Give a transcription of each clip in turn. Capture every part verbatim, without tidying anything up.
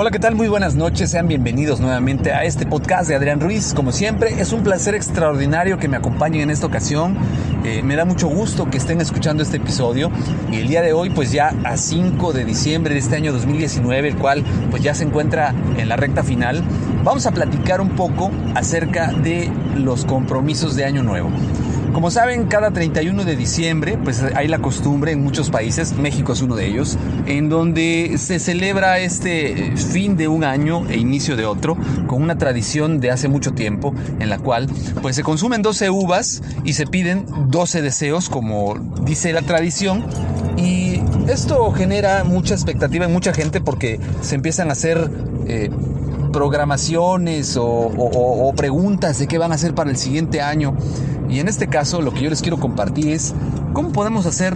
Hola, ¿qué tal? Muy buenas noches. Sean bienvenidos nuevamente a este podcast de Adrián Ruiz. Como siempre, es un placer extraordinario que me acompañen en esta ocasión. Eh, me da mucho gusto que estén escuchando este episodio. Y el día de hoy, pues ya a cinco de diciembre de este año dos mil diecinueve, el cual pues ya se encuentra en la recta final, vamos a platicar un poco acerca de los compromisos de Año Nuevo. Como saben, cada treinta y uno de diciembre, pues hay la costumbre en muchos países, México es uno de ellos, en donde se celebra este fin de un año e inicio de otro, con una tradición de hace mucho tiempo, en la cual pues se consumen doce uvas y se piden doce deseos, como dice la tradición, y esto genera mucha expectativa en mucha gente porque se empiezan a hacer Eh, programaciones o, o, o preguntas de qué van a hacer para el siguiente año. Y en este caso lo que yo les quiero compartir es cómo podemos hacer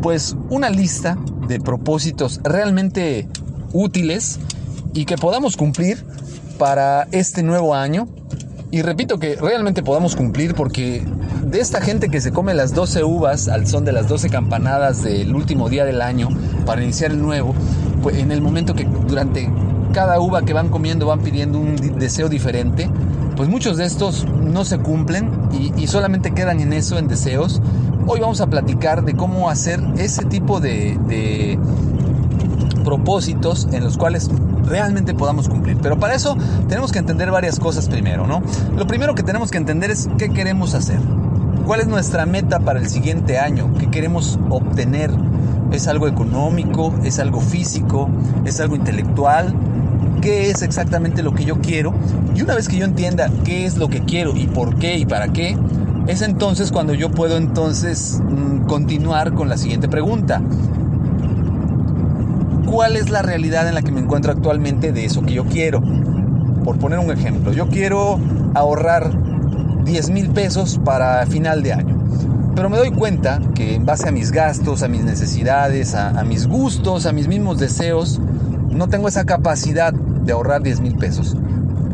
pues una lista de propósitos realmente útiles y que podamos cumplir para este nuevo año. Y repito que realmente podamos cumplir, porque de esta gente que se come las doce uvas al son de las doce campanadas del último día del año para iniciar el nuevo, pues en el momento que durante cada uva que van comiendo van pidiendo un deseo diferente, pues muchos de estos no se cumplen y, y solamente quedan en eso, en deseos. Hoy vamos a platicar de cómo hacer ese tipo de, de propósitos en los cuales realmente podamos cumplir. Pero para eso tenemos que entender varias cosas primero, ¿no? Lo primero que tenemos que entender es qué queremos hacer, cuál es nuestra meta para el siguiente año, qué queremos obtener. ¿Es algo económico? ¿Es algo físico? ¿Es algo intelectual? ¿Qué es exactamente lo que yo quiero? Y una vez que yo entienda qué es lo que quiero y por qué y para qué, es entonces cuando yo puedo entonces continuar con la siguiente pregunta. ¿Cuál es la realidad en la que me encuentro actualmente de eso que yo quiero? Por poner un ejemplo, yo quiero ahorrar diez mil pesos para final de año. Pero me doy cuenta que en base a mis gastos, a mis necesidades, a, a mis gustos, a mis mismos deseos, no tengo esa capacidad de ahorrar diez mil pesos.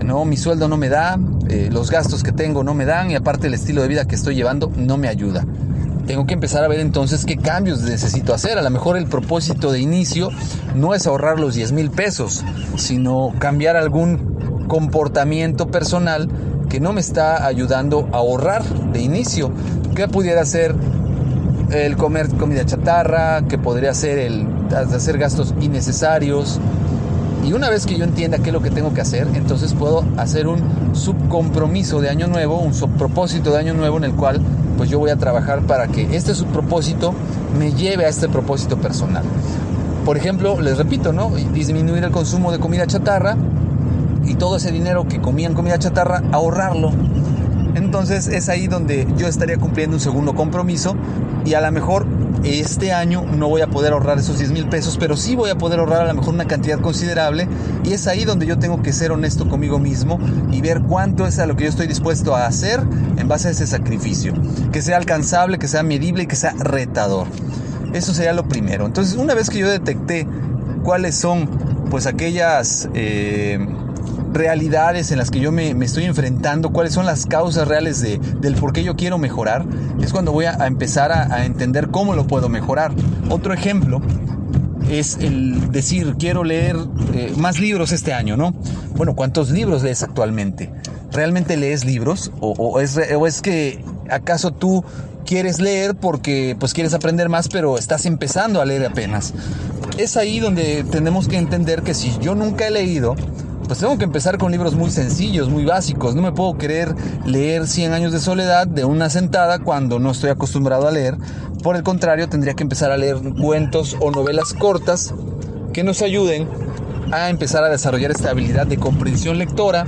No, mi sueldo no me da, eh, los gastos que tengo no me dan, y aparte el estilo de vida que estoy llevando no me ayuda. Tengo que empezar a ver entonces qué cambios necesito hacer. A lo mejor el propósito de inicio no es ahorrar los diez mil pesos, sino cambiar algún comportamiento personal que no me está ayudando a ahorrar de inicio. ¿Qué pudiera ser el comer comida chatarra? ¿Qué podría ser el hacer gastos innecesarios? Y una vez que yo entienda qué es lo que tengo que hacer, entonces puedo hacer un subcompromiso de año nuevo, un subpropósito de año nuevo en el cual pues yo voy a trabajar para que este subpropósito me lleve a este propósito personal. Por ejemplo, les repito, ¿no? Disminuir el consumo de comida chatarra y todo ese dinero que comían comida chatarra, ahorrarlo. Entonces es ahí donde yo estaría cumpliendo un segundo compromiso, y a lo mejor este año no voy a poder ahorrar esos diez mil pesos, pero sí voy a poder ahorrar a lo mejor una cantidad considerable, y es ahí donde yo tengo que ser honesto conmigo mismo y ver cuánto es a lo que yo estoy dispuesto a hacer en base a ese sacrificio, que sea alcanzable, que sea medible y que sea retador. Eso sería lo primero. Entonces, una vez que yo detecté cuáles son pues aquellas Eh, realidades en las que yo me, me estoy enfrentando, cuáles son las causas reales de, del por qué yo quiero mejorar, es cuando voy a, a empezar a, a entender cómo lo puedo mejorar. Otro ejemplo es el decir, quiero leer eh, más libros este año, ¿no? Bueno, ¿cuántos libros lees actualmente? ¿Realmente lees libros? ¿O, o, es, o es que acaso tú quieres leer porque pues quieres aprender más, pero estás empezando a leer apenas? Es ahí donde tenemos que entender que si yo nunca he leído, pues tengo que empezar con libros muy sencillos, muy básicos. No me puedo querer leer cien años de soledad de una sentada cuando no estoy acostumbrado a leer. Por el contrario, tendría que empezar a leer cuentos o novelas cortas que nos ayuden a empezar a desarrollar esta habilidad de comprensión lectora,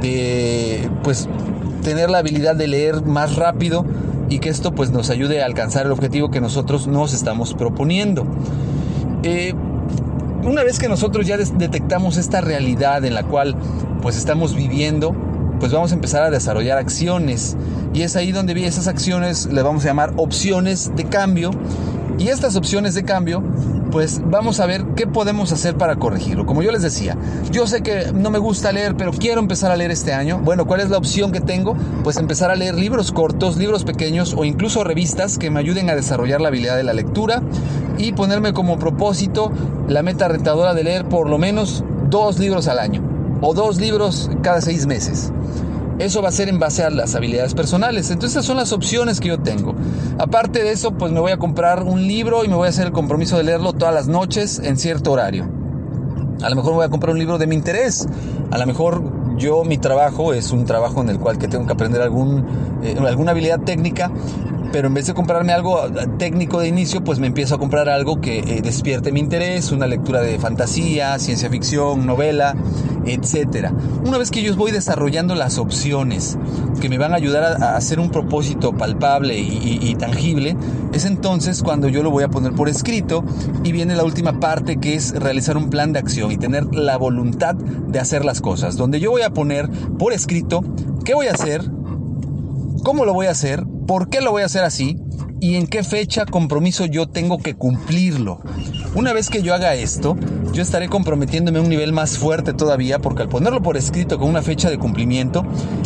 de pues tener la habilidad de leer más rápido, y que esto pues nos ayude a alcanzar el objetivo que nosotros nos estamos proponiendo. Eh... una vez que nosotros ya detectamos esta realidad en la cual pues estamos viviendo, pues vamos a empezar a desarrollar acciones, y es ahí donde esas acciones le vamos a llamar opciones de cambio, y estas opciones de cambio pues vamos a ver qué podemos hacer para corregirlo. Como yo les decía, yo sé que no me gusta leer, pero quiero empezar a leer este año. Bueno, ¿cuál es la opción que tengo? Pues empezar a leer libros cortos, libros pequeños o incluso revistas que me ayuden a desarrollar la habilidad de la lectura, y ponerme como propósito la meta retadora de leer por lo menos dos libros al año o dos libros cada seis meses. Eso va a ser en base a las habilidades personales. Entonces, esas son las opciones que yo tengo. Aparte de eso, pues me voy a comprar un libro y me voy a hacer el compromiso de leerlo todas las noches en cierto horario. A lo mejor me voy a comprar un libro de mi interés. A lo mejor yo, mi trabajo es un trabajo en el cual que tengo que aprender algún, eh, alguna habilidad técnica, pero en vez de comprarme algo técnico de inicio, pues me empiezo a comprar algo que eh, despierte mi interés, una lectura de fantasía, ciencia ficción, novela, etcétera. Una vez que yo voy desarrollando las opciones que me van a ayudar a, a hacer un propósito palpable y, y, y tangible, es entonces cuando yo lo voy a poner por escrito, y viene la última parte, que es realizar un plan de acción y tener la voluntad de hacer las cosas, donde yo voy a poner por escrito qué voy a hacer, cómo lo voy a hacer, por qué lo voy a hacer así y en qué fecha compromiso yo tengo que cumplirlo. Una vez que yo haga esto, yo estaré comprometiéndome a un nivel más fuerte todavía, porque al ponerlo por escrito con una fecha de cumplimiento,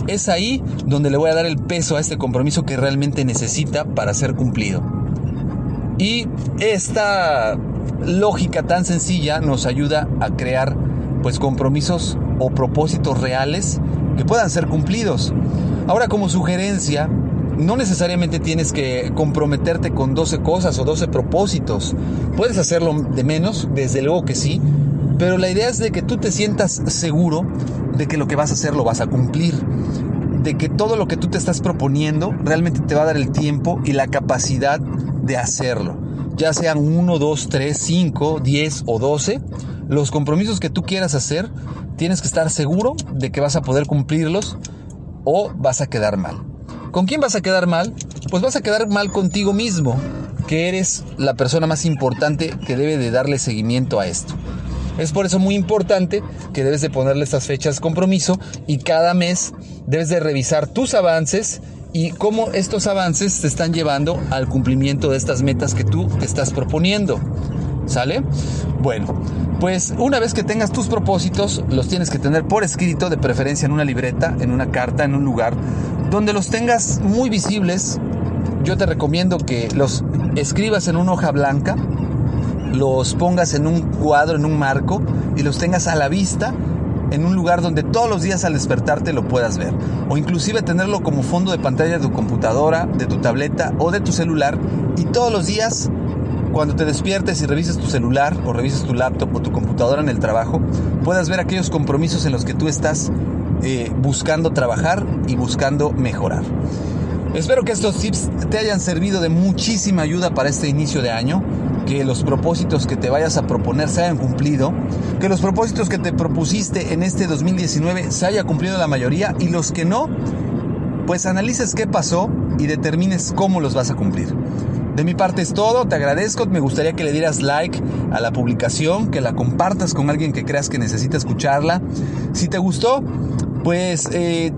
es ahí donde le voy a dar el peso a este compromiso que realmente necesita para ser cumplido. Y esta lógica tan sencilla nos ayuda a crear pues compromisos o propósitos reales que puedan ser cumplidos. Ahora, como sugerencia, no necesariamente tienes que comprometerte con doce cosas o doce propósitos. Puedes hacerlo de menos, desde luego que sí, pero la idea es de que tú te sientas seguro de que lo que vas a hacer lo vas a cumplir, de que todo lo que tú te estás proponiendo realmente te va a dar el tiempo y la capacidad de hacerlo. Ya sean uno, dos, tres, cinco, diez o doce, los compromisos que tú quieras hacer, tienes que estar seguro de que vas a poder cumplirlos o vas a quedar mal. ¿Con quién vas a quedar mal? Pues vas a quedar mal contigo mismo, que eres la persona más importante que debe de darle seguimiento a esto. Es por eso muy importante que debes de ponerle estas fechas compromiso, y cada mes debes de revisar tus avances y cómo estos avances te están llevando al cumplimiento de estas metas que tú te estás proponiendo. ¿Sale? Bueno, pues una vez que tengas tus propósitos, los tienes que tener por escrito, de preferencia en una libreta, en una carta, en un lugar donde los tengas muy visibles. Yo te recomiendo que los escribas en una hoja blanca, los pongas en un cuadro, en un marco, y los tengas a la vista en un lugar donde todos los días al despertarte lo puedas ver, o inclusive tenerlo como fondo de pantalla de tu computadora, de tu tableta o de tu celular, y todos los días cuando te despiertes y revises tu celular o revises tu laptop o tu computadora en el trabajo, puedas ver aquellos compromisos en los que tú estás eh, buscando trabajar y buscando mejorar. Espero que estos tips te hayan servido de muchísima ayuda para este inicio de año, que los propósitos que te vayas a proponer se hayan cumplido, que los propósitos que te propusiste en este dos mil diecinueve se haya cumplido la mayoría, y los que no, pues analices qué pasó y determines cómo los vas a cumplir. De mi parte es todo, te agradezco, me gustaría que le dieras like a la publicación, que la compartas con alguien que creas que necesita escucharla. Si te gustó, pues eh,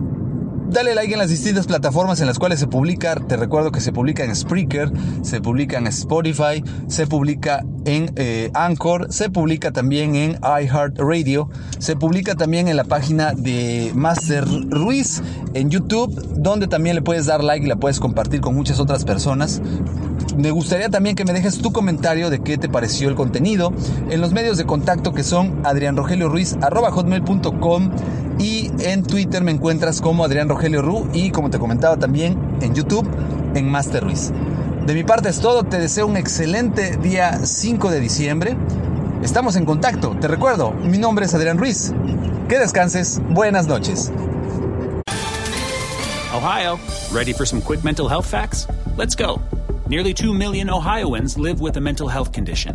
dale like en las distintas plataformas en las cuales se publica. Te recuerdo que se publica en Spreaker, se publica en Spotify, se publica en eh, Anchor, se publica también en iHeartRadio, se publica también en la página de Master Ruiz en YouTube, donde también le puedes dar like y la puedes compartir con muchas otras personas. Me gustaría también que me dejes tu comentario de qué te pareció el contenido en los medios de contacto, que son adrianrogelioruiz arroba hotmail punto com, y en Twitter me encuentras como adrianrogelioru, y como te comentaba también en YouTube en Master Ruiz. De mi parte es todo, te deseo un excelente día cinco de diciembre. Estamos en contacto, te recuerdo, mi nombre es Adrián Ruiz. Que descanses, buenas noches. Ohio, ready for some quick mental health facts? Let's go. Nearly two million Ohioans live with a mental health condition.